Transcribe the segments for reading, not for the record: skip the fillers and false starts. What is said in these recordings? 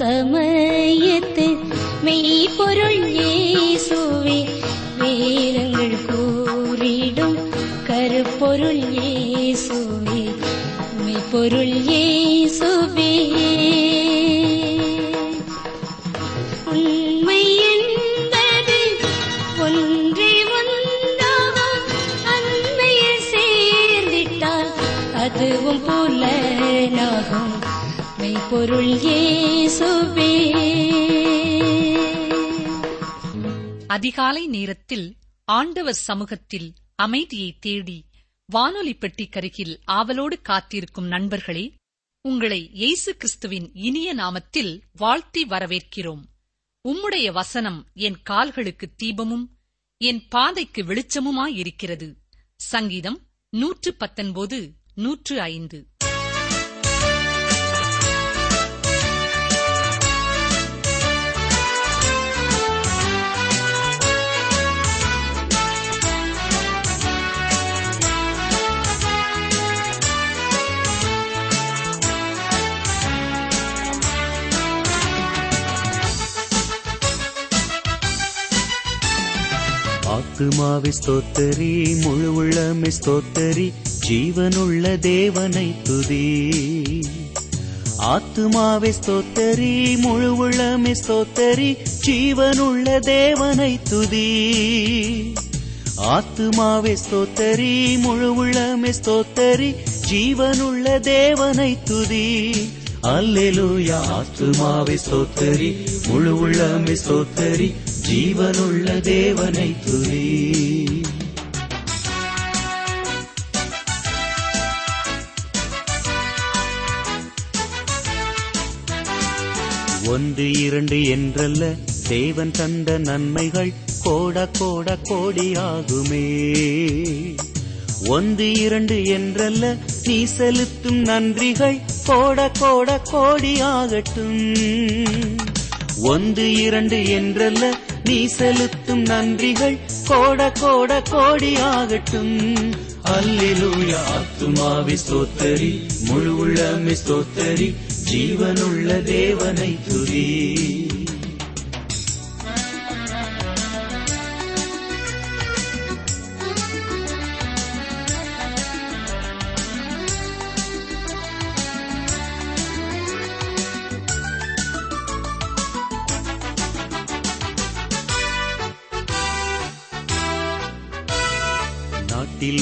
சமயத்து மெய்பொருள் இயேசுவே, வேதங்கள் கூறிடும் கருப்பொருள் இயேசுவே, மெய்பொருள் இயேசுவே, உண்மை என்பது ஒன்றே ஒன்றாகும், அன்மையில் சேர்ந்திட்டால் அதுவும் புலனாகும், மெய்பொருள் இயேசுவே. அதிகாலை நேரத்தில் ஆண்டவர் சமூகத்தில் அமைதியை தேடி வானொலி பெட்டிக்கருகில் ஆவலோடு காத்திருக்கும் நண்பர்களே, உங்களை இயேசு கிறிஸ்துவின் இனிய நாமத்தில் வாழ்த்தி வரவேற்கிறோம். உம்முடைய வசனம் என் கால்களுக்கு தீபமும் என் பாதைக்கு வெளிச்சமுமாயிருக்கிறது. சங்கீதம் 119:105. ஆத்துமாவே ஸ்தோத்தரி, முழு உள்ளமே ஸ்தோத்தரி, ஜீவனுள்ள தேவனை துதி. ஆத்துமாவே ஸ்தோத்தரி, முழு உள்ளமே ஸ்தோத்தரி, ஜீவனுள்ள தேவனை துதி. ஆத்துமாவே ஸ்தோத்தரி, முழு உள்ளமே ஸ்தோத்தரி, ஜீவனுள்ள தேவனை துதி. அல்லேலூயா. ஆத்துமாவே ஸ்தோத்தரி, முழு உள்ளமே ஸ்தோத்தரி, ஜீவனுள்ள தேவனை துதி. ஒன்று இரண்டு என்றல்ல, தேவன் தந்த நன்மைகள் கோடா கோடா கோடியாகுமே. ஒன்று இரண்டு என்றல்ல, நீ செலுத்தும் நன்றிகள் கோடா கோடா கோடியாகட்டும். ஒன்று இரண்டு என்றல்ல, நீ செலுத்தும் நன்றிகள் கோடா கோடா கோடியாகட்டும். அல்லேலூயா. ஆத்துமாவே ஸ்தோத்தரி, முழு உள்ளமே ஸ்தோத்தரி, ஜீவனுள்ள தேவனை துதி.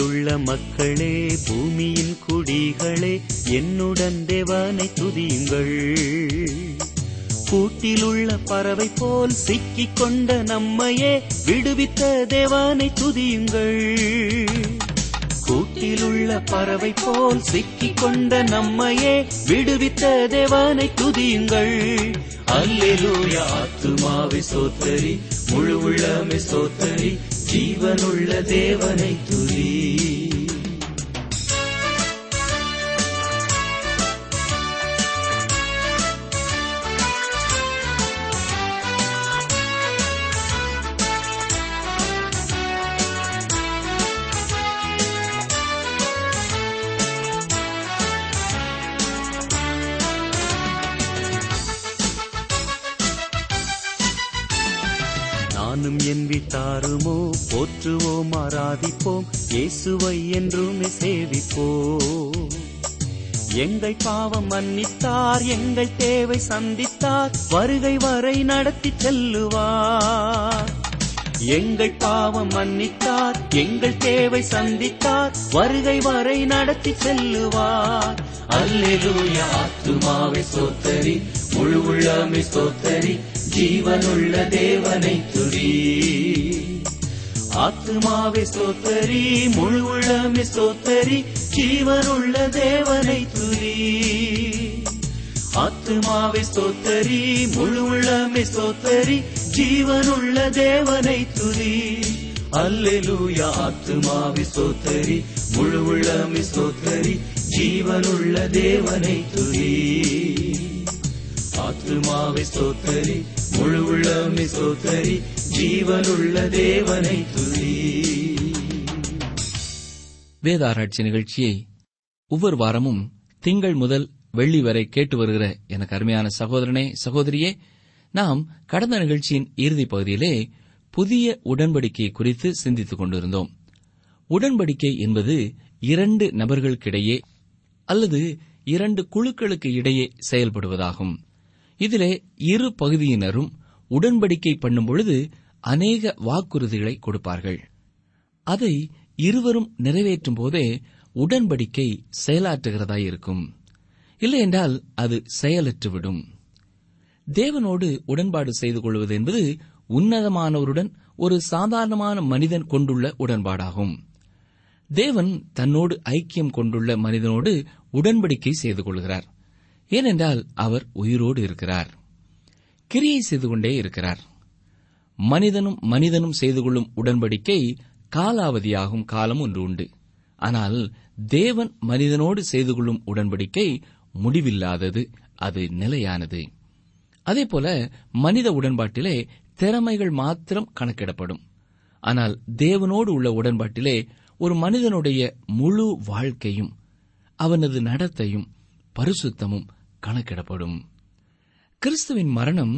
உள்ள மக்களே, பூமியின் குடிகளே, என்னுடன் தேவனை துதியுங்கள். கூட்டிலுள்ள பறவை போல் சிக்கிக் கொண்ட நம்மையே விடுவித்த தேவனை துதியுங்கள். கூட்டிலுள்ள பறவை போல் சிக்கிக் கொண்ட நம்மையே விடுவித்த தேவனை துதியுங்கள். அல்லேலூயா. ஆத்துமாவே ஸ்தோத்தரி, முழு உள்ளமே ஸ்தோத்தரி, ஜீவனுள்ள தேவனை துதி. தாருமோ போற்றுவோம், ஆராதிப்போம், இயேசுவை என்றுமே சேவிப்போம். எங்கள் பாவம் மன்னித்தார், எங்கள் தேவை சந்தித்தார், வருகை வரை நடத்தி செல்லுவார். எங்கள் பாவம் மன்னித்தார், எங்கள் தேவை சந்தித்தார், வருகை வரை நடத்தி செல்லுவார். அல்லேலூயா. ஆத்துமாவே ஸ்தோத்தரி, முழு உள்ளமே ஸ்தோத்தரி, ஜீவனுள்ள தேவனை துதி. ஆத்துமாவே ஸ்தோத்தரி, முழு உள்ளமே ஸ்தோத்தரி, ஜீவனுள்ள தேவனை துதி. ஆத்துமாவே ஸ்தோத்தரி, முழு உள்ளமே ஸ்தோத்தரி, ஜீவனுள்ள தேவனை துதி. அல்லேலூயா. ஆத்துமாவே ஸ்தோத்தரி, முழு உள்ளமே ஸ்தோத்தரி, ஜீவ ஜீவனுள்ள தேவனை துதி. ஆத்துமாவை ஸ்தோத்தரி, முழு உள்ளமே ஸ்தோத்தரி, ஜீவனுள்ள தேவனை துதி. வேதாராய்ச்சி நிகழ்ச்சியை ஒவ்வொரு வாரமும் திங்கள் முதல் வெள்ளி வரை கேட்டு வருகிற எனக்கு அருமையான சகோதரனே, சகோதரியே, நாம் கடந்த நிகழ்ச்சியின் இறுதிப் பகுதியிலே புதிய உடன்படிக்கை குறித்து சிந்தித்துக் கொண்டிருந்தோம். உடன்படிக்கை என்பது இரண்டு நபர்களுக்கிடையே அல்லது இரண்டு குழுக்களுக்கு இடையே செயல்படுவதாகும். இதிலே இரு பகுதியினரும் உடன்படிக்கை பண்ணும் பொழுது அநேக வாக்குறுதிகளை கொடுப்பார்கள். அதை இருவரும் நிறைவேற்றும் போதே உடன்படிக்கை செயலாற்றுகிறதாயிருக்கும். இல்லையென்றால் அது செயலற்றுவிடும். தேவனோடு உடன்பாடு செய்து கொள்வது என்பது உன்னதமானவருடன் ஒரு சாதாரணமான மனிதன் கொண்டுள்ள உடன்பாடாகும். தேவன் தன்னோடு ஐக்கியம் கொண்டுள்ள மனிதனோடு உடன்படிக்கை செய்து கொள்கிறார். ஏனென்றால் அவர் உயிரோடு இருக்கிறார், கிரியை செய்து கொண்டே இருக்கிறார். மனிதனும் மனிதனும் செய்து கொள்ளும் உடன்படிக்கை காலாவதியாகும் காலம் ஒன்று உண்டு. ஆனால் தேவன் மனிதனோடு செய்து கொள்ளும் உடன்படிக்கை முடிவில்லாதது, அது நிலையானது. அதேபோல மனித உடன்பாட்டிலே திறமைகள் மாத்திரம் கணக்கிடப்படும். ஆனால் தேவனோடு உள்ள உடன்பாட்டிலே ஒரு மனிதனுடைய முழு வாழ்க்கையும் அவனது நடத்தையும் பரிசுத்தமும் கணக்கிடப்படும். கிறிஸ்துவின் மரணம்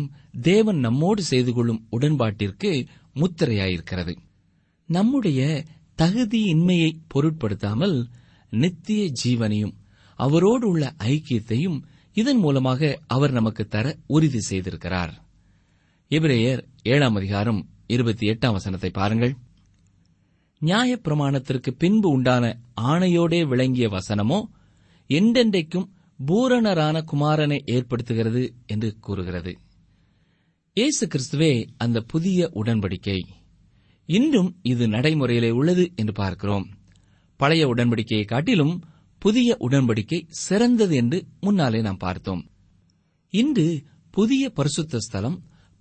தேவன் நம்மோடு செய்து கொள்ளும் உடன்பாட்டிற்கு முத்திரையாயிருக்கிறது. நம்முடைய தகுதியின்மையை பொருட்படுத்தாமல் நித்திய ஜீவனையும் அவரோடு உள்ள ஐக்கியத்தையும் இதன் மூலமாக அவர் நமக்கு தர உறுதி செய்திருக்கிறார். எபிரேயர் 7:28 பாருங்கள். நியாயப்பிரமாணத்திற்கு பின்பு உண்டான ஆணையோடே விளங்கிய வசனமோ என்றென்றைக்கும் பூரணரான குமாரனை ஏற்படுத்துகிறது என்று கூறுகிறது. இயேசு கிறிஸ்துவே அந்த புதிய உடன்படிக்கை. இன்றும் இது நடைமுறையிலே உள்ளது என்று பார்க்கிறோம். பழைய உடன்படிக்கையை காட்டிலும் புதிய உடன்படிக்கை சிறந்தது என்று முன்னாலே நாம் பார்த்தோம். இன்று புதிய பரிசுத்த ஸ்தலம்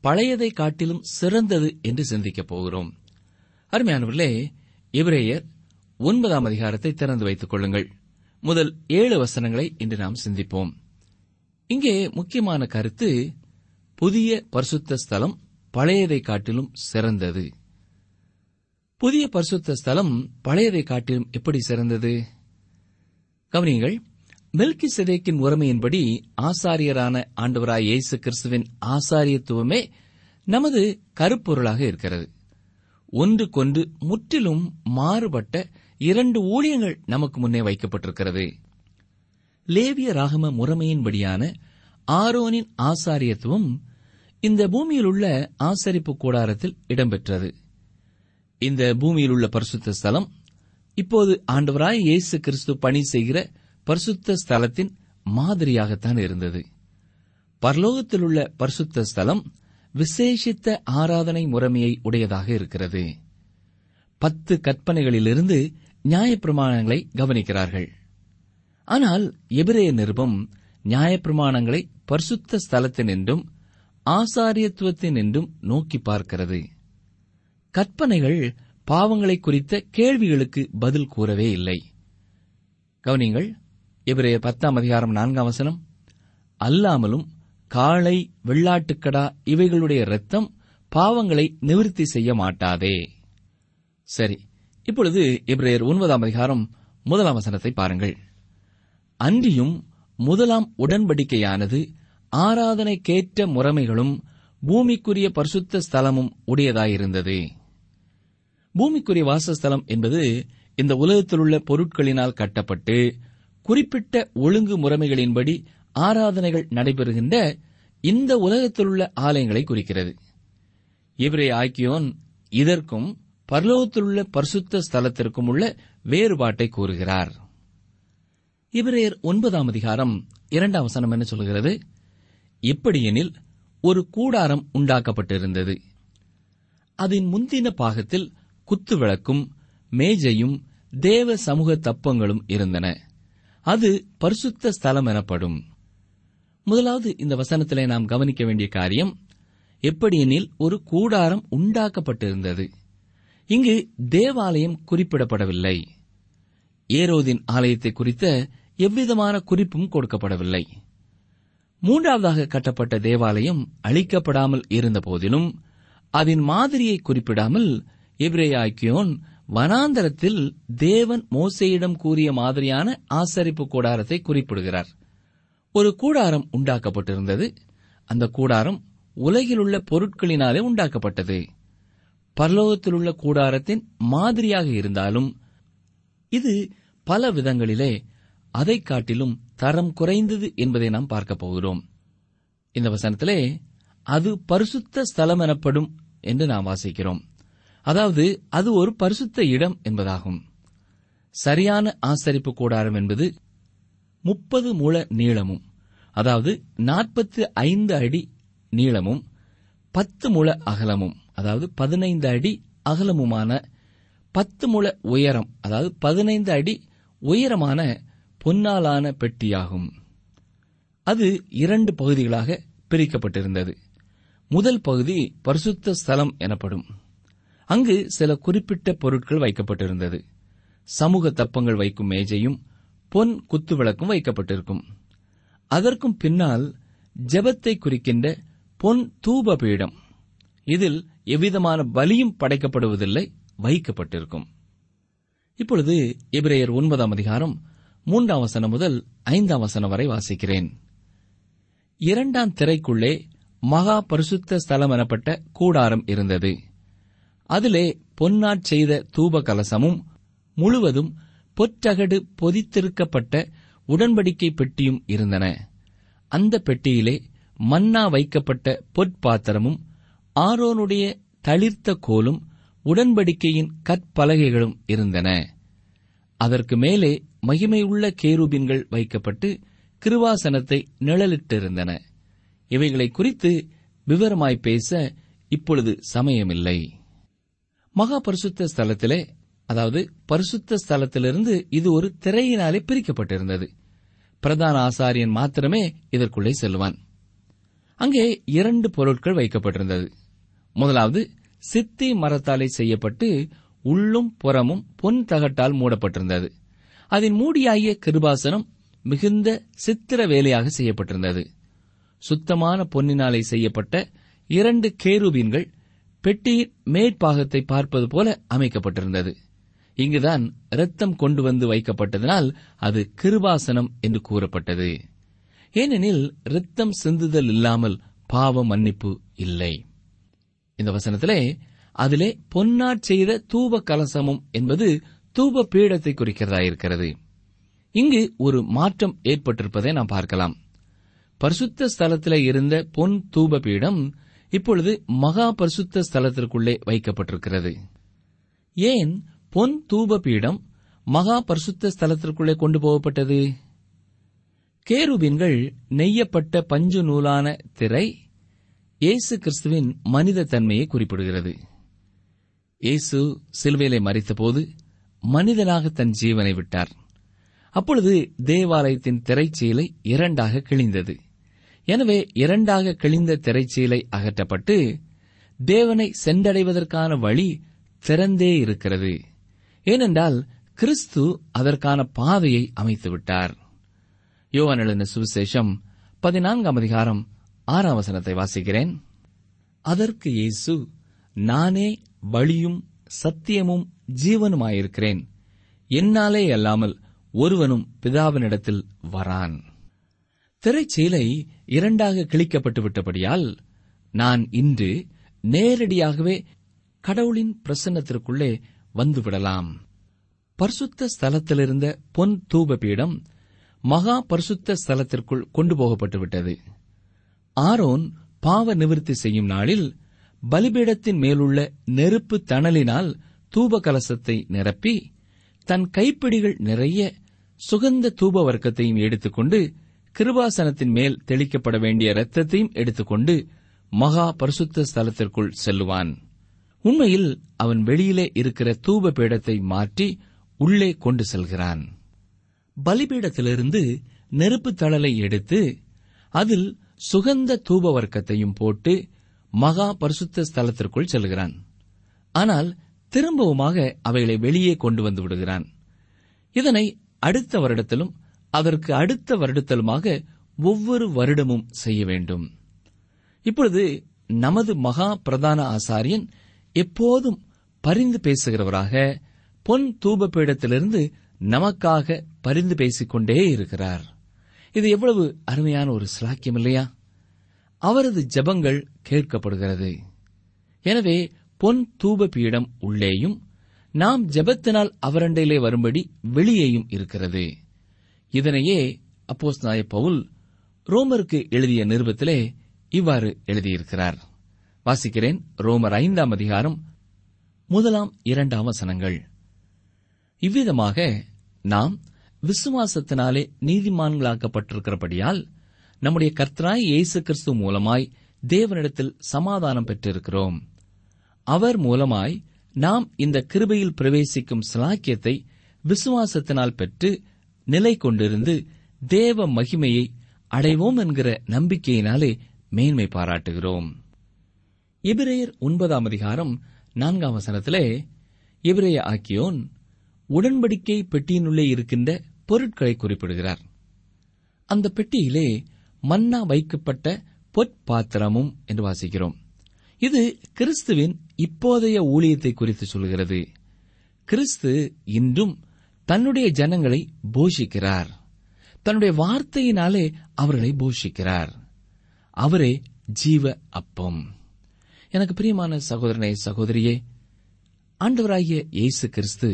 பழையதை காட்டிலும் சிறந்தது என்று சிந்திக்கப் போகிறோம். அருமையானவர்களே, எபிரேயர் 9 திறந்து வைத்துக் கொள்ளுங்கள். முதல் 7 வசனங்களை இன்று நாம் சிந்திப்போம். இங்கே முக்கியமான கருத்து, புதிய பரிசுத்த ஸ்தலம் பழையதை காட்டிலும் சிறந்தது. புதிய பரிசுத்த ஸ்தலம் பழையதை காட்டிலும் எப்படி சிறந்தது? கவனியுங்கள். மெல்கி செதேக்கின் உரிமையின்படி ஆசாரியரான ஆண்டவராய் இயேசு கிறிஸ்துவின் ஆசாரியத்துவமே நமது கருப்பொருளாக இருக்கிறது. ஒன்றுக்கொன்று முற்றிலும் மாறுபட்ட 2 ஊழியங்கள் நமக்கு முன்னே வைக்கப்பட்டிருக்கிறது. லேவிய ராகம முறைமையின்படியான ஆரோனின் ஆசாரியத்துவம் இந்த பூமியில் உள்ள ஆசரிப்பு கூடாரத்தில் இடம்பெற்றது. இந்த பூமியில் உள்ள பரிசுத்த ஸ்தலம் இப்போது ஆண்டவராய் இயேசு கிறிஸ்து பணி செய்கிற பரிசுத்த ஸ்தலத்தின் மாதிரியாகத்தான் இருந்தது. பரலோகத்தில் உள்ள பரிசுத்த ஸ்தலம் விசேஷித்த ஆராதனை முறைமையை உடையதாக இருக்கிறது. 10 கற்பனைகளிலிருந்து நியாயப்பிரமாணங்களை கவனிக்கிறார்கள். ஆனால் எபிரேய நிருபம் நியாயப்பிரமாணங்களை பரிசுத்த ஸ்தலத்தின் என்றும் ஆசாரியத்துவத்தின் என்றும் நோக்கி பார்க்கிறது. கற்பனைகள் பாவங்களை குறித்த கேள்விகளுக்கு பதில் கூறவே இல்லை. கவனிங்கள், எபிரேயர் 10:4 அல்லாமலும் காளை, வெள்ளாட்டுக்கடா இவைகளுடைய இரத்தம் பாவங்களை நிவர்த்தி செய்ய மாட்டாதே. சரி, இப்பொழுது எபிரேயர் 9:1 பாருங்கள். அன்றியும் முதலாம் உடன்படிக்கையானது ஆராதனைக்கேற்ற முறைமைகளும் பூமிக்குரிய பரிசுத்த ஸ்தலமும் உடையதாயிருந்தது. பூமிக்குரிய வாசஸ்தலம் என்பது இந்த உலகத்திலுள்ள பொருட்களினால் கட்டப்பட்டு குறிப்பிட்ட ஒழுங்கு முறைமைகளின்படி ஆராதனைகள் நடைபெறுகின்ற இந்த உலகத்திலுள்ள ஆலயங்களை குறிக்கிறது. எபிரேய ஆக்கியோன் இதற்கும் பரலோகத்திலுள்ள பரிசுத்த ஸ்தலத்திற்கும் உள்ள வேறுபாட்டை கூறுகிறார். எபிரேயர் 9:2 என்ன சொல்கிறது? எப்படியெனில், ஒரு கூடாரம் உண்டாக்கப்பட்டிருந்தது. அதன் முந்தின பாகத்தில் குத்துவிளக்கும் மேஜையும் தேவ சமூக தப்பங்களும் இருந்தன. அது பரிசுத்த ஸ்தலம் எனப்படும். முதலாவது இந்த வசனத்திலே நாம் கவனிக்க வேண்டிய காரியம், எப்படியெனில் ஒரு கூடாரம் உண்டாக்கப்பட்டிருந்தது. இங்கு தேவாலயம் குறிப்பிடப்படவில்லை. ஏரோதின் ஆலயத்தை குறித்த எவ்விதமான குறிப்பும் கொடுக்கப்படவில்லை. மூன்றாவதாக கட்டப்பட்ட தேவாலயம் அழிக்கப்படாமல் இருந்த போதிலும் அதன் மாதிரியை குறிப்பிடாமல் எபிரேயாக்கியோன் வனாந்தரத்தில் தேவன் மோசேயிடம் கூறிய மாதிரியான ஆசரிப்பு கூடாரத்தை குறிப்பிடுகிறார். ஒரு கூடாரம் உண்டாக்கப்பட்டிருந்தது. அந்த கூடாரம் உலகிலுள்ள பொருட்களினாலே உண்டாக்கப்பட்டது. பரலோகத்திலுள்ள கூடாரத்தின் மாதிரியாக இருந்தாலும் இது பல விதங்களிலே அதை காட்டிலும் தரம் குறைந்தது என்பதை நாம் பார்க்கப் போகிறோம். இந்த வசனத்திலே அது பரிசுத்த ஸ்தலம் எனப்படும் என்று நாம் வாசிக்கிறோம். அதாவது அது ஒரு பரிசுத்த இடம் என்பதாகும். சரியான ஆசரிப்பு கூடாரம் என்பது 30 முழ நீளமும், அதாவது 45 அடி நீளமும் 10 முழ அகலமும், அதாவது 15 அடி அகலமுமான 10 முழ உயரம், அதாவது 15 அடி உயரமான பொன்னாலான பெட்டியாகும். அது 2 பகுதிகளாக பிரிக்கப்பட்டிருந்தது. முதல் பகுதி பரிசுத்த ஸ்தலம் எனப்படும். அங்கு சில குறிப்பிட்ட பொருட்கள் வைக்கப்பட்டிருந்தது. சமூக தப்பங்கள் வைக்கும் மேஜையும் பொன் குத்துவிளக்கும் வைக்கப்பட்டிருக்கும். அதற்கும் பின்னால் ஜெபத்தை குறிக்கின்ற பொன் தூப பீடம், இதில் எவ்விதமான பலியும் படைக்கப்படுவதில்லை, வைக்கப்பட்டிருக்கும். இப்பொழுது எபிரேயர் 9 அதிகாரம் 3 வசனம் முதல் 5 வசனம் வரை வாசிக்கிறேன். 2 திரைக்குள்ளே மகா பரிசுத்த ஸ்தலம் எனப்பட்ட கூடாரம் இருந்தது. அதிலே பொன்னாற் செய்த தூப கலசமும் முழுவதும் பொற்றகடு பொதித்திருக்கப்பட்ட உடன்படிக்கை பெட்டியும் இருந்தன. அந்த பெட்டியிலே மன்னா வைக்கப்பட்ட பொற்பாத்திரமும் ஆரோனுடைய தளிர்த்த கோலும் உடன்படிக்கையின் கற்பலகைகளும் இருந்தன. அதற்கு மேலே மகிமையுள்ள கேருபீன்கள் வைக்கப்பட்டு கிருபாசனத்தை நிழலிட்டிருந்தன. இவைகளை குறித்து விவரமாய் பேச இப்பொழுது சமயமில்லை. மகா பரிசுத்த ஸ்தலத்திலே, அதாவது பரிசுத்த ஸ்தலத்திலிருந்து இது ஒரு திரையினாலே பிரிக்கப்பட்டிருந்தது. பிரதான ஆசாரியன் மாத்திரமே இதற்குள்ளே செல்வான். அங்கே 2 பொருட்கள் வைக்கப்பட்டிருந்தது. முதலாவது சித்தி மரத்தாலே செய்யப்பட்டு உள்ளும் புறமும் பொன் தகட்டால் மூடப்பட்டிருந்தது. அதன் மூடியாகிய கிருபாசனம் மிகுந்த சித்திர வேலையாக செய்யப்பட்டிருந்தது. சுத்தமான பொன்னினாலே செய்யப்பட்ட 2 கேருபீன்கள் பெட்டியின் மேற்பாகத்தை பார்ப்பது போல அமைக்கப்பட்டிருந்தது. இங்குதான் இரத்தம் கொண்டு வந்து வைக்கப்பட்டதனால் அது கிருபாசனம் என்று கூறப்பட்டது. ஏனெனில் இரத்தம் சிந்துதல் இல்லாமல் பாவ மன்னிப்பு இல்லை. இந்த வசனத்திலே அதிலே பொன்னாற் செய்த தூப கலசமும் என்பது தூப பீடத்தை குறிக்கிறதாயிருக்கிறது. இங்கு ஒரு மாற்றம் ஏற்பட்டிருப்பதை நாம் பார்க்கலாம். பரிசுத்த ஸ்தலத்திலே இருந்த பொன் தூப பீடம் இப்பொழுது மகா பரிசுத்த ஸ்தலத்திற்குள்ளே வைக்கப்பட்டிருக்கிறது. ஏன் பொன் தூப பீடம் மகா பரிசுத்த ஸ்தலத்திற்குள்ளே கொண்டு போகப்பட்டது? கேருபீன்கள் நெய்யப்பட்ட பஞ்சு நூலான திரை இயேசு கிறிஸ்துவின் மனித தன்மையை குறிப்பிடுகிறது. இயேசு சிலுவையிலே மரித்தபோது மனிதனாக தன் ஜீவனை விட்டார். அப்பொழுது தேவாலயத்தின் திரைச்சீலை 2ஆக கிழிந்தது. எனவே 2ஆக கிழிந்த திரைச்சீலை அகற்றப்பட்டு தேவனை சென்றடைவதற்கான வழி திறந்தே இருக்கிறது. ஏனென்றால் கிறிஸ்து அதற்கான பாதையை அமைத்துவிட்டார். யோவான் எழுதின சுவிசேஷம் 14 அதிகாரம் 6 வசனத்தை வாசிக்கிறேன். அதற்கு இயேசு, நானே வழியும் சத்தியமும் ஜீவனுமாயிருக்கிறேன், என்னாலே அல்லாமல் ஒருவனும் பிதாவினிடத்தில் வரான். திரைச்சீலை 2ஆக கிழிக்கப்பட்டு விட்டபடியால் நான் இன்று நேரடியாகவே கடவுளின் பிரசன்னத்திற்குள்ளே வந்துவிடலாம். பரிசுத்த ஸ்தலத்திலிருந்த பொன் தூப பீடம் மகா பரிசுத்த ஸ்தலத்திற்குள் கொண்டு போகப்பட்டுவிட்டது. ஆரோன் பாவ நிவர்த்தி செய்யும் நாளில் பலிபீடத்தின் மேலுள்ள நெருப்பு தணலினால் தூப கலசத்தை நிரப்பி தன் கைப்பிடிகள் நிறைய சுகந்த தூப வர்க்கத்தையும் எடுத்துக்கொண்டு கிருபாசனத்தின் மேல் தெளிக்கப்பட வேண்டிய இரத்தத்தையும் எடுத்துக்கொண்டு மகா பரிசுத்த ஸ்தலத்திற்குள் செல்லுவான். உண்மையில் அவன் வெளியிலே இருக்கிற தூப பீடத்தை மாற்றி உள்ளே கொண்டு செல்கிறான். பலிபீடத்திலிருந்து நெருப்பு தழலை எடுத்து அதில் சுகந்த தூப வர்க்கத்தையும் போட்டு மகா பரிசுத்த ஸ்தலத்திற்குள் செல்கிறான். ஆனால் திரும்பவுமாக அவைகளை வெளியே கொண்டு வந்து விடுகிறான். இதனை அடுத்த வருடத்திலும் அதற்கு அடுத்த வருடத்தலுமாக ஒவ்வொரு வருடமும் செய்ய வேண்டும். இப்பொழுது நமது மகா பிரதான ஆசாரியன் எப்போதும் பரிந்து பேசுகிறவராக பொன் தூப பீடத்திலிருந்து நமக்காக பரிந்து பேசிக்கொண்டே இருக்கிறார். இது எவ்வளவு அருமையான ஒரு சிலாக்கியம் இல்லையா? அவரது ஜபங்கள் கேட்கப்படுகிறது. எனவே பொன் தூப பீடம் உள்ளேயும் நாம் ஜபத்தினால் அவரண்டையிலே வரும்படி வெளியேயும் இருக்கிறது. இதனையே அப்போஸ்தலனாகிய பவுல் ரோமருக்கு எழுதிய நிருபத்திலே இவ்வாறு எழுதியிருக்கிறார். வாசிக்கிறேன். ரோமர் 5:1-2. இவ்விதமாக நாம் விசுவாசத்தினாலே நீதிமான்களாக்கப்பட்டிருக்கிறபடியால் நம்முடைய கர்த்தராய் இயேசு கிறிஸ்து மூலமாய் தேவனிடத்தில் சமாதானம் பெற்றிருக்கிறோம். அவர் மூலமாய் நாம் இந்த கிருபையில் பிரவேசிக்கும் சிலாக்கியத்தை விசுவாசத்தினால் பெற்று நிலை கொண்டிருந்து தேவ மகிமையை அடைவோம் என்கிற நம்பிக்கையினாலே மேன்மை பாராட்டுகிறோம். எபிரேயர் 9:4 எபிரேய ஆக்கியோன் உடன்படிக்கை பெட்டியினுள்ளே இருக்கின்ற பொருட்களை குறிப்பிடுகிறார். அந்த பெட்டியிலே மன்னா வைக்கப்பட்ட பொற்பாத்திரமும் என்று வாசிக்கிறோம். இது கிறிஸ்துவின் இப்போதைய ஊழியத்தை குறித்து சொல்கிறது. கிறிஸ்து இன்றும் தன்னுடைய ஜனங்களை போஷிக்கிறார். தன்னுடைய வார்த்தையினாலே அவர்களை போஷிக்கிறார். அவரே ஜீவ அப்பம். எனக்கு பிரியமான சகோதரனே, சகோதரியே, ஆண்டவராகிய இயேசு கிறிஸ்து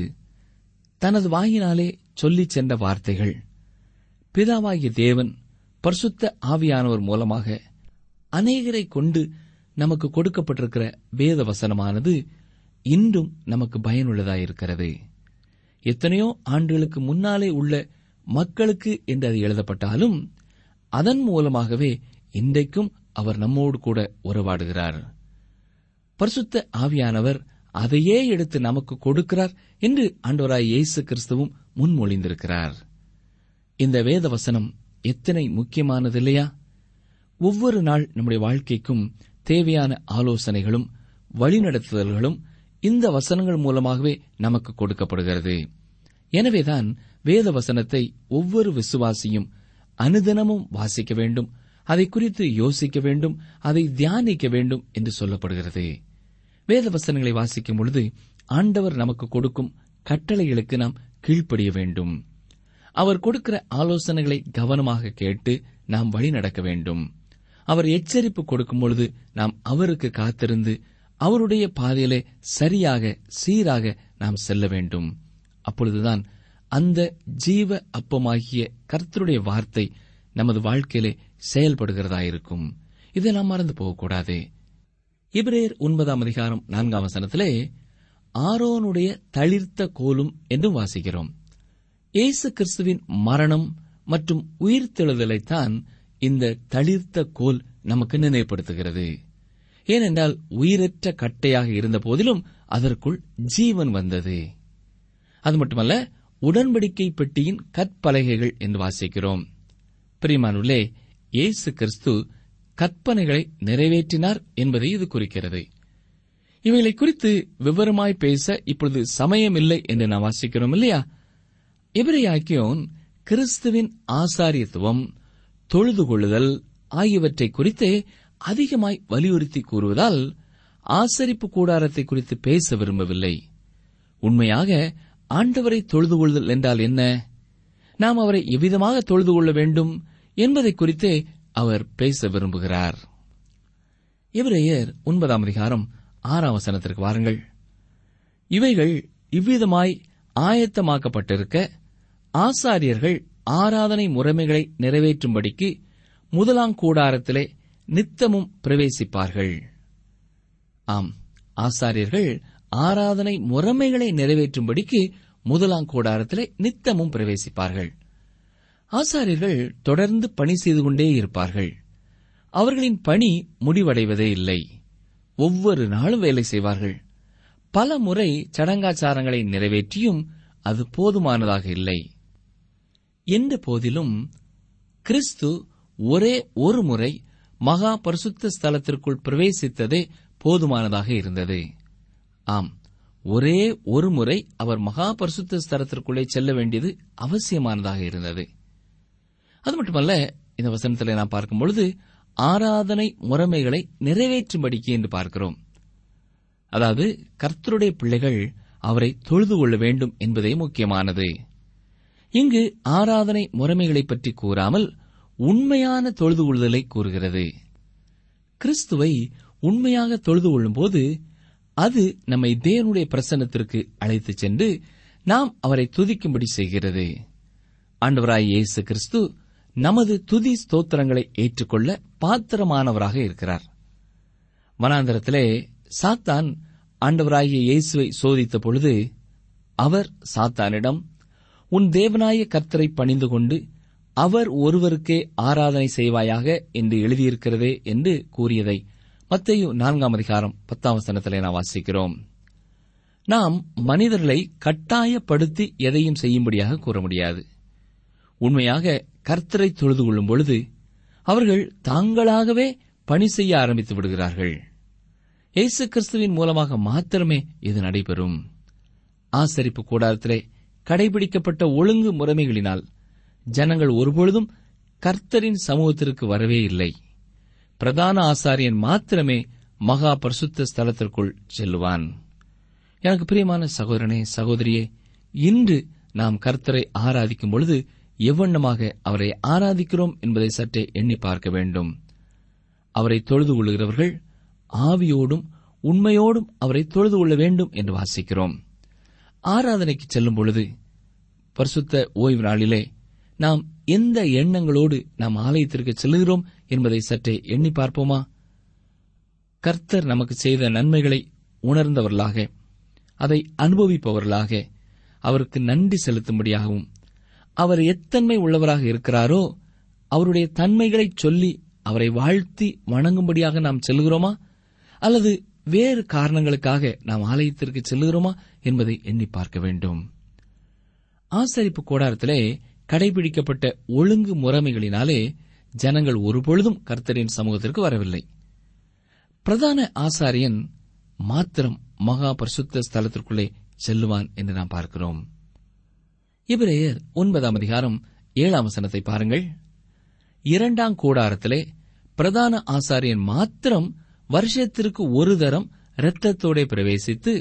தனது வாயினாலே சொல்லிச் சென்ற வார்த்தைகள் பிதாவாகிய தேவன் பரிசுத்த ஆவியானவர் மூலமாக அநேகரை கொண்டு நமக்கு கொடுக்கப்பட்டிருக்கிற வேத வசனமானது இன்றும் நமக்கு பயனுள்ளதாயிருக்கிறது. எத்தனையோ ஆண்டுகளுக்கு முன்னாலே உள்ள மக்களுக்கு என்று அது எழுதப்பட்டாலும் அதன் மூலமாகவே இன்றைக்கும் அவர் நம்மோடு கூட உறவாடுகிறார். பரிசுத்த ஆவியானவர் அதையே எடுத்து நமக்கு கொடுக்கிறார் என்று ஆண்டவராய் இயேசு கிறிஸ்துவும் முன்மொழிந்திருக்கிறார். இந்த வேத வசனம் எத்தனை முக்கியமானது இல்லையா? ஒவ்வொரு நாள் நம்முடைய வாழ்க்கைக்கும் தேவையான ஆலோசனைகளும் வழிநடத்துதல்களும் இந்த வசனங்கள் மூலமாகவே நமக்கு கொடுக்கப்படுகிறது. எனவேதான் வேத வசனத்தை ஒவ்வொரு விசுவாசியும் அனுதினமும் வாசிக்க வேண்டும், அதை குறித்து யோசிக்க வேண்டும், அதை தியானிக்க வேண்டும் என்று சொல்லப்படுகிறது. வேத வசனங்களை வாசிக்கும் பொழுது ஆண்டவர் நமக்கு கொடுக்கும் கட்டளைகளுக்கு நாம் கீழ்ப்படிய வேண்டும். அவர் கொடுக்கிற ஆலோசனைகளை கவனமாக கேட்டு நாம் வழிநடக்க வேண்டும். அவர் எச்சரிப்பு கொடுக்கும் பொழுது நாம் அவருக்கு காத்திருந்து அவருடைய பாதையிலே சரியாக சீராக நாம் செல்ல வேண்டும். அப்பொழுதுதான் அந்த ஜீவ அப்பமாகிய கர்த்தருடைய வார்த்தை நமது வாழ்க்கையிலே செயல்படுகிறதாயிருக்கும். இதை நாம் மறந்து போகக்கூடாது. எபிரேயர் 9:4 ஆரோனுடைய தளிர்த்த கோலும் என்றும் வாசிக்கிறோம். இயேசு கிறிஸ்துவின் மரணம் மற்றும் உயிர்த்தெழுதலைத்தான் இந்த தளிர்த்த கோல் நமக்கு நினைவுபடுத்துகிறது. ஏனென்றால் உயிரற்ற கட்டையாக இருந்த போதிலும் அதற்குள் ஜீவன் வந்தது. அது மட்டுமல்ல, உடன்படிக்கை பெட்டியின் கற்பலகைகள் என்று வாசிக்கிறோம். பிரியமானவர்களே, இயேசு கிறிஸ்து கற்பனைகளை நிறைவேற்றினார் என்பதை இது குறிக்கிறது. இவைகளை குறித்து விவரமாய் பேச இப்பொழுது சமயமில்லை என்று நாம் வாசிக்கிறோம் இல்லையா? எபிரேயாக்கியோன் கிறிஸ்துவின் ஆசாரியத்துவம், தொழுதுகொள்ளுதல் ஆகியவற்றை குறித்தே அதிகமாய் வலியுறுத்தி கூறுவதால் ஆசரிப்பு கூடாரத்தை குறித்து பேச விரும்பவில்லை. உண்மையாக ஆண்டவரை தொழுதுகொள்ளுதல் என்றால் என்ன, நாம் அவரை எவ்விதமாக தொழுது கொள்ள வேண்டும் என்பதை குறித்தே அவர் பேச விரும்புகிறார். எபிரேயர் 9:6 வாருங்கள். இவைகள் இவ்விதமாய் ஆயத்தமாக்கப்பட்டிருக்க ஆசாரியர்கள் ஆராதனை முறைமைகளை நிறைவேற்றும்படிக்கு முதலாங்கூடாரத்திலே நித்தமும் பிரவேசிப்பார்கள். ஆம், ஆசாரியர்கள் ஆராதனை முறைமைகளை நிறைவேற்றும்படிக்கு முதலாங்கூடாரத்திலே நித்தமும் பிரவேசிப்பார்கள். ஆசாரியர்கள் தொடர்ந்து பணி செய்து கொண்டே இருப்பார்கள். அவர்களின் பணி முடிவடைவதே இல்லை. ஒவ்வொரு நாளும் வேலை செய்வார்கள். பல முறை சடங்காச்சாரங்களை நிறைவேற்றியும் அது போதுமானதாக இல்லை. எந்த போதிலும் கிறிஸ்து ஒரே ஒரு முறை மகா பரிசுத்த ஸ்தலத்திற்குள் பிரவேசித்ததே போதுமானதாக இருந்தது. ஆம், ஒரே ஒரு முறை அவர் மகா பரிசுத்த ஸ்தலத்திற்குள்ளே செல்ல வேண்டியது அவசியமானதாக இருந்தது. அது மட்டுமல்ல, இந்த வசனத்தில் நாம் பார்க்கும்பொழுது ஆராதனை முறைமைகளை நிறைவேற்றும்படிக்கு என்று பார்க்கிறோம். அதாவது கர்த்தருடைய பிள்ளைகள் அவரை தொழுது கொள்ள வேண்டும் என்பதே முக்கியமானது. இங்கு ஆராதனை முறைமைகளை பற்றி கூறாமல் உண்மையான தொழுது கொள்ளுதலை கூறுகிறது. கிறிஸ்துவை உண்மையாக தொழுது கொள்ளும்போது அது நம்மை தேவனுடைய பிரசன்னத்திற்கு அழைத்துச் சென்று நாம் அவரை துதிக்கும்படி செய்கிறது. ஆண்டவராய் இயேசு கிறிஸ்து நமது துதி ஸ்தோத்திரங்களை ஏற்றுக்கொள்ள பாத்திரமானவராக இருக்கிறார். வனாந்தரத்திலே சாத்தான் ஆண்டவராகிய இயேசுவை சோதித்த பொழுது அவர் சாத்தானிடம், உன் தேவனாய கர்த்தரை பணிந்து கொண்டு அவர் ஒருவருக்கே ஆராதனை செய்வாயாக என்று எழுதியிருக்கிறதே என்று கூறியதை மத்தேயு 4:10 நாம் வாசிக்கிறோம். நாம் மனிதர்களை கட்டாயப்படுத்தி எதையும் செய்யும்படியாக கூற முடியாது. உண்மையாக கர்த்தரை தொழுது கொள்ளும் பொழுது அவர்கள் தாங்களாகவே பணி செய்ய ஆரம்பித்து விடுகிறார்கள். இயேசு கிறிஸ்துவின் மூலமாக மாத்திரமே இது நடைபெறும். ஆசரிப்பு கூடாரத்திலே கடைபிடிக்கப்பட்ட ஒழுங்கு முறைமைகளினால் ஜனங்கள் ஒருபொழுதும் கர்த்தரின் சமூகத்திற்கு வரவே இல்லை. பிரதான ஆசாரியன் மாத்திரமே மகா பரிசுத்த ஸ்தலத்திற்குள் செல்லுவான். எனக்கு பிரியமான சகோதரனே, சகோதரியே, இன்று நாம் கர்த்தரை ஆராதிக்கும் பொழுது எவ்வண்ணமாக அவரை ஆராதிக்கிறோம் என்பதை சற்றே எண்ணி பார்க்க வேண்டும். அவரை தொழுது கொள்ளுகிறவர்கள் ஆவியோடும் உண்மையோடும் அவரை தொழுது கொள்ள வேண்டும் என்று வாசிக்கிறோம். ஆராதனைக்கு செல்லும் பொழுது பரிசுத்த ஓய்வு நாளிலே நாம் எந்த எண்ணங்களோடு நாம் ஆலயத்திற்கு செல்கிறோம் என்பதை சற்றே எண்ணி பார்ப்போமா? கர்த்தர் நமக்கு செய்த நன்மைகளை உணர்ந்தவர்களாக, அதை அனுபவிப்பவர்களாக, அவருக்கு நன்றி செலுத்தும்படியாகவும், அவர் எத்தன்மை உள்ளவராக இருக்கிறாரோ அவருடைய தன்மைகளை சொல்லி அவரை வாழ்த்தி வணங்கும்படியாக நாம் செல்கிறோமா, அல்லது வேறு காரணங்களுக்காக நாம் ஆலயத்திற்கு செல்கிறோமா என்பதை எண்ணி பார்க்க வேண்டும். ஆசரிப்பு கூடாரத்திலே கடைபிடிக்கப்பட்ட ஒழுங்கு முறைமைகளினாலே ஜனங்கள் ஒருபொழுதும் கர்த்தரின் சமூகத்திற்கு வரவில்லை. பிரதான ஆசாரியன் மாத்திரம் மகா பரிசுத்த ஸ்தலத்திற்குள்ளே செல்லுவான் என்று நாம் பார்க்கிறோம். எபிரேயர் 9:7 பாருங்கள். 2ஆம் கூடாரத்திலே பிரதான ஆசாரியன் மாத்திரம் வருஷத்திற்கு ஒரு தரம் இரத்தத்தோட பிரவேசித்து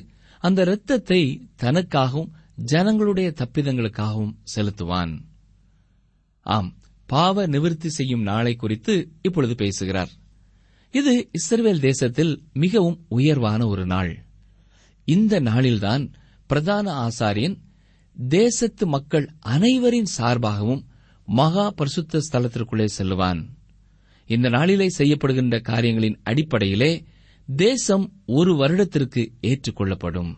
அந்த இரத்தத்தை தனக்காகவும் ஜனங்களுடைய தப்பிதங்களுக்காகவும் செலுத்துவான். ஆம், பாவ நிவர்த்தி செய்யும் நாளை குறித்து இப்பொழுது பேசுகிறார். இது இஸ்ரவேல் தேசத்தில் மிகவும் உயர்வான ஒரு நாள். இந்த நாளில்தான் பிரதான ஆசாரியன் தேசத்து மக்கள் அனைவரின் சார்பாகவும் மகா பரிசுத்த ஸ்தலத்திற்குள்ளே செல்லுவான். இந்த நாளிலே செய்யப்படுகின்ற காரியங்களின் அடிப்படையிலே தேசம் ஒரு வருடத்திற்கு ஏற்றுக்கொள்ளப்படும்.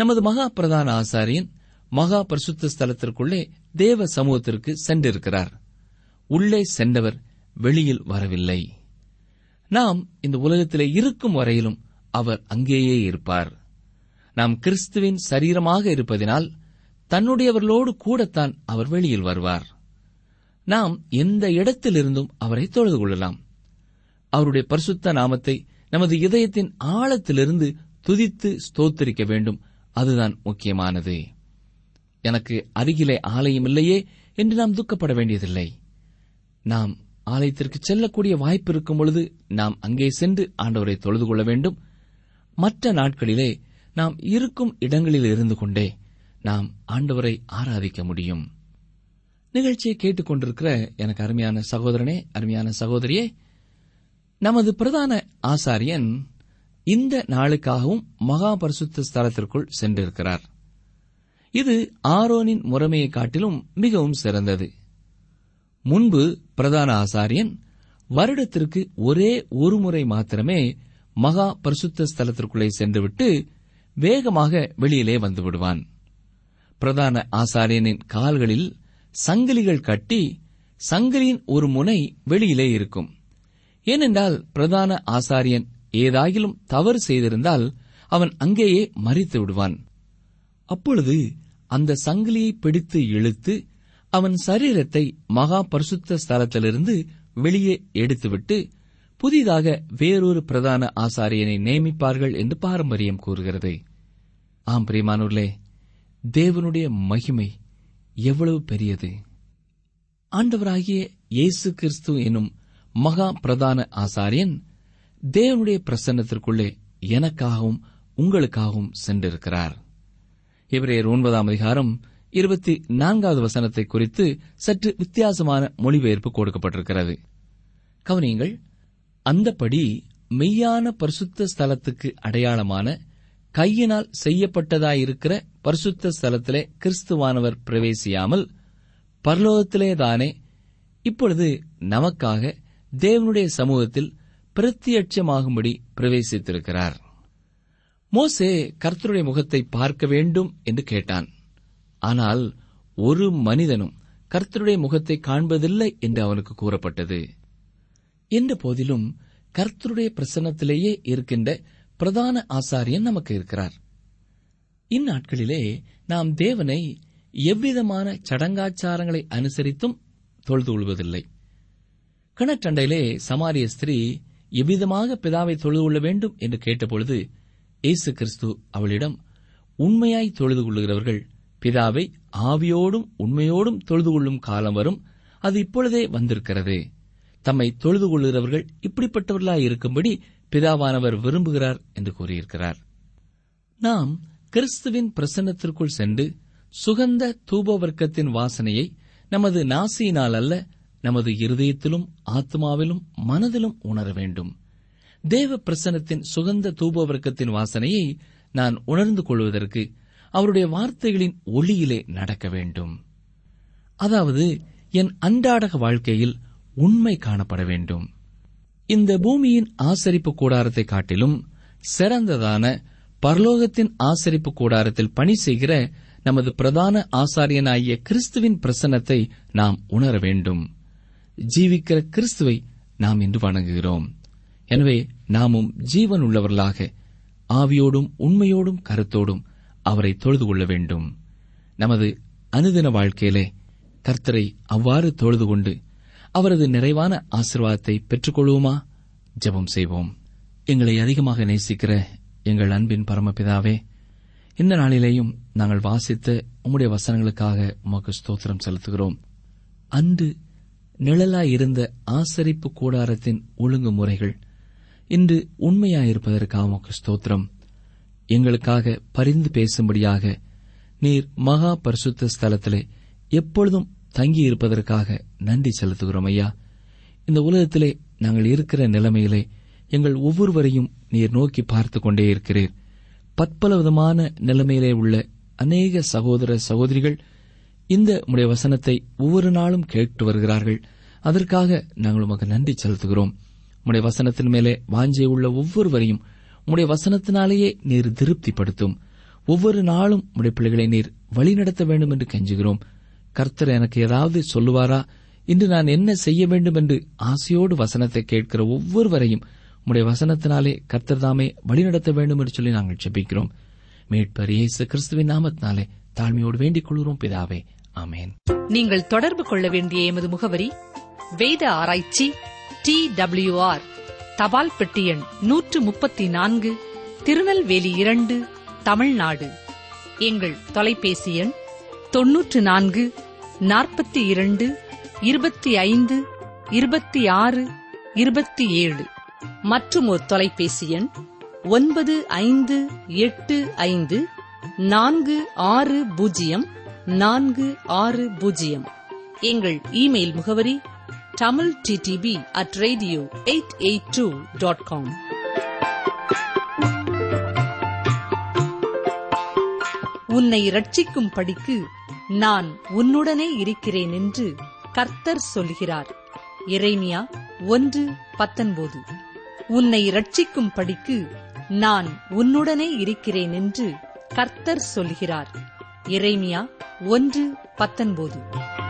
நமது மகா பிரதான ஆசாரியன் மகா பரிசுத்த ஸ்தலத்திற்குள்ளே தேவ சமூகத்திற்கு சென்றிருக்கிறார். உள்ளே சென்றவர் வெளியில் வரவில்லை. நாம் இந்த உலகத்திலே இருக்கும் வரையிலும் அவர் அங்கேயே இருப்பார். நாம் கிறிஸ்துவின் சரீரமாக இருப்பதினால் தன்னுடையவர்களோடு கூடத்தான் அவர் வெளியில் வருவார். நாம் எந்த இடத்திலிருந்தும் அவரை தொழுது கொள்ளலாம். அவருடைய பரிசுத்த நாமத்தை நமது இதயத்தின் ஆழத்திலிருந்து துதித்து ஸ்தோத்திரிக்க வேண்டும். அதுதான் முக்கியமானது. எனக்கு அருகிலே ஆலயம் இல்லையே என்று நாம் துக்கப்பட வேண்டியதில்லை. நாம் ஆலயத்திற்கு செல்லக்கூடிய வாய்ப்பு இருக்கும் பொழுது நாம் அங்கே சென்று ஆண்டவரை தொழுது கொள்ள வேண்டும். மற்ற நாட்களிலே நாம் இருக்கும் இடங்களில் இருந்து கொண்டே நாம் ஆண்டவரை ஆராதிக்க முடியும். நிகழ்ச்சியை கேட்டுக்கொண்டிருக்கிற எனக்கு அருமையான சகோதரனே, அருமையான சகோதரியே, நமது பிரதான ஆசாரியன் இந்த நாளுக்காகவும் மகா பரிசுத்த ஸ்தலத்திற்குள் சென்றிருக்கிறார். இது ஆரோனின் முறைமையை காட்டிலும் மிகவும் சிறந்தது. முன்பு பிரதான ஆசாரியன் வருடத்திற்கு ஒரே ஒரு முறை மாத்திரமே மகா பரிசுத்த ஸ்தலத்திற்குள்ளே சென்றுவிட்டு வேகமாக வெளியிலே வந்துவிடுவான். பிரதான ஆசாரியனின் கால்களில் சங்கிலிகள் கட்டி சங்கிலியின் ஒரு முனை வெளியிலே இருக்கும். ஏனென்றால் பிரதான ஆசாரியன் ஏதாயிலும் தவறு செய்திருந்தால் அவன் அங்கேயே மரித்து விடுவான். அப்பொழுது அந்த சங்கிலியை பிடித்து இழுத்து அவன் சரீரத்தை மகா பரிசுத்த ஸ்தலத்திலிருந்து வெளியே எடுத்துவிட்டு புதிதாக வேறொரு பிரதான ஆசாரியனை நியமிப்பார்கள் என்று பாரம்பரியம் கூறுகிறது. ஆம் பிரியமானோர்களே, தேவனுடைய மகிமை எவ்வளவு பெரியது! ஆண்டவராகிய இயேசு கிறிஸ்து எனும் மகா பிரதான ஆசாரியன் தேவனுடைய பிரசன்னத்திற்குள்ளே எனக்காகவும் உங்களுக்காகவும் சென்றிருக்கிறார். எபிரேயர் 9:24 குறித்து சற்று வித்தியாசமான மொழிபெயர்ப்பு கொடுக்கப்பட்டிருக்கிறது. கவனியுங்கள். அந்தபடி மெய்யான பரிசுத்த ஸ்தலத்துக்கு அடையாளமான கையினால் செய்யப்பட்டதாயிருக்கிற பரிசுத்த ஸ்தலத்திலே கிறிஸ்துவானவர் பிரவேசியாமல் பரலோகத்திலேதானே இப்பொழுது நமக்காக தேவனுடைய சமூகத்தில் பிரத்யட்சமாகும்படி பிரவேசித்திருக்கிறார். மோசே கர்த்தருடைய முகத்தை பார்க்க வேண்டும் என்று கேட்டான். ஆனால் ஒரு மனிதனும் கர்த்தருடைய முகத்தை காண்பதில்லை என்று அவனுக்கு கூறப்பட்டது. என்ற போதிலும் கர்த்தருடைய பிரசன்னத்திலேயே இருக்கின்ற பிரதான ஆசாரியன் நமக்கு இருக்கிறார். இந்நாட்களிலே நாம் தேவனை எவ்விதமான சடங்காச்சாரங்களை அனுசரித்தும் தொழுது கொள்வதில்லை. கிணற்றண்டையிலே சமாரிய ஸ்திரீ எவ்விதமாக பிதாவை தொழுது கொள்ள வேண்டும் என்று கேட்டபொழுது இயேசு கிறிஸ்து அவளிடம், உண்மையாய் தொழுது கொள்ளுகிறவர்கள் பிதாவை ஆவியோடும் உண்மையோடும் தொழுது கொள்ளும் காலம் வரும், அது இப்பொழுதே வந்திருக்கிறது. தம்மை தொழுது கொள்ளுகிறவர்கள் இப்படிப்பட்டவர்களாயிருக்கும்படி பிதாவானவர் விரும்புகிறார் என்று கூறியிருக்கிறார். நாம் கிறிஸ்துவின் பிரசன்னத்திற்குள் சென்று சுகந்த தூபவர்க்கத்தின் வாசனையை நமது நாசியினால் அல்ல, நமது இருதயத்திலும் ஆத்மாவிலும் மனதிலும் உணர வேண்டும். தேவ பிரசன்னத்தின் சுகந்த தூபவர்க்கத்தின் வாசனையை நான் உணர்ந்து கொள்வதற்கு அவருடைய வார்த்தைகளின் ஒளியிலே நடக்க வேண்டும். அதாவது என் அன்றாட வாழ்க்கையில் உண்மை காணப்பட வேண்டும். இந்த பூமியின் ஆசரிப்பு கூடாரத்தை காட்டிலும் சிறந்ததான பரலோகத்தின் ஆசரிப்பு கூடாரத்தில் பணி செய்கிற நமது பிரதான ஆசாரியனாகிய கிறிஸ்துவின் பிரசன்னத்தை நாம் உணர வேண்டும். ஜீவிக்கிற கிறிஸ்துவை நாம் இன்று வணங்குகிறோம். எனவே நாமும் ஜீவன் உள்ளவர்களாக ஆவியோடும் உண்மையோடும் கருத்தோடும் அவரை தொழுது கொள்ள வேண்டும். நமது அனுதின வாழ்க்கையிலே கர்த்தரை அவ்வாறு தொழுது கொண்டு அவரது நிறைவான ஆசீர்வாதத்தை பெற்றுக்கொள்வோமா? ஜெபம் செய்வோம். எங்களை அதிகமாக நேசிக்கிற எங்கள் அன்பின் பரமபிதாவே, இந்த நாளிலேயும் நாங்கள் வாசித்த உம்முடைய வசனங்களுக்காக உமக்கு ஸ்தோத்திரம் செலுத்துகிறோம். அன்று நிழலாயிருந்த ஆசரிப்பு கூடாரத்தின் ஒழுங்குமுறைகள் இன்று உண்மையாயிருப்பதற்காக உமக்கு ஸ்தோத்திரம். எங்களுக்காக பரிந்து பேசும்படியாக நீர் மகா பரிசுத்த ஸ்தலத்திலே எப்பொழுதும் தங்கியிருப்பதற்காக நன்றி செலுத்துகிறோம் ஐயா. இந்த உலகத்திலே நாங்கள் இருக்கிற நிலைமையிலே எங்கள் ஒவ்வொருவரையும் நீர் நோக்கி பார்த்து கொண்டே இருக்கிறீர். பற்பல விதமான நிலைமையிலே உள்ள அநேக சகோதர சகோதரிகள் இந்த உம்முடைய வசனத்தை ஒவ்வொரு நாளும் கேட்டு வருகிறார்கள். அதற்காக நாங்கள் உமக்கு நன்றி செலுத்துகிறோம். உம்முடைய வசனத்தின் மேலே வாஞ்சை உள்ள ஒவ்வொருவரையும் உம்முடைய வசனத்தினாலேயே நீர் திருப்திப்படுத்தும். ஒவ்வொரு நாளும் உம்முடைய பிள்ளைகளை நீர் வழிநடத்த வேண்டும் என்று கெஞ்சுகிறோம். கர்த்தர் எனக்கு ஏதாவது சொல்லுவாரா, இன்று நான் என்ன செய்ய வேண்டும் என்று ஆசையோடு வசனத்தை கேட்கிற ஒவ்வொருவரையும் உம்முடைய வசனத்தினாலே கர்த்தர் தாமே வழிநடத்த வேண்டும் என்று சொல்லி நாங்கள் ஜெபிக்கிறோம். மீட்பர் இயேசு கிறிஸ்துவின் நாமத்தினாலே தாழ்மையோடு வேண்டிக் கொள்கிறோம் பிதாவே, ஆமேன். நீங்கள் தொடர்பு கொள்ள வேண்டிய எமது முகவரி: வேத ஆராய்ச்சி TWR, தபால் பெட்டி எண் 134, திருநெல்வேலி 2, தமிழ்நாடு. எங்கள் தொலைபேசி எண் 94 42 25 26 27 மற்றும் ஒரு தொலைபேசி எண் 9585 460460. எங்கள் இமெயில் முகவரி tamilttb@radio882.com. உன்னை இரட்சிக்கும் படிக்கு நான் உன்னுடனே இருக்கிறேன் என்று கர்த்தர் சொல்கிறார். எரேமியா 1:19. உன்னை இரட்சிக்கும் படிக்கு நான் உன்னுடனே இருக்கிறேன் என்று கர்த்தர் சொல்கிறார். எரேமியா 1:19.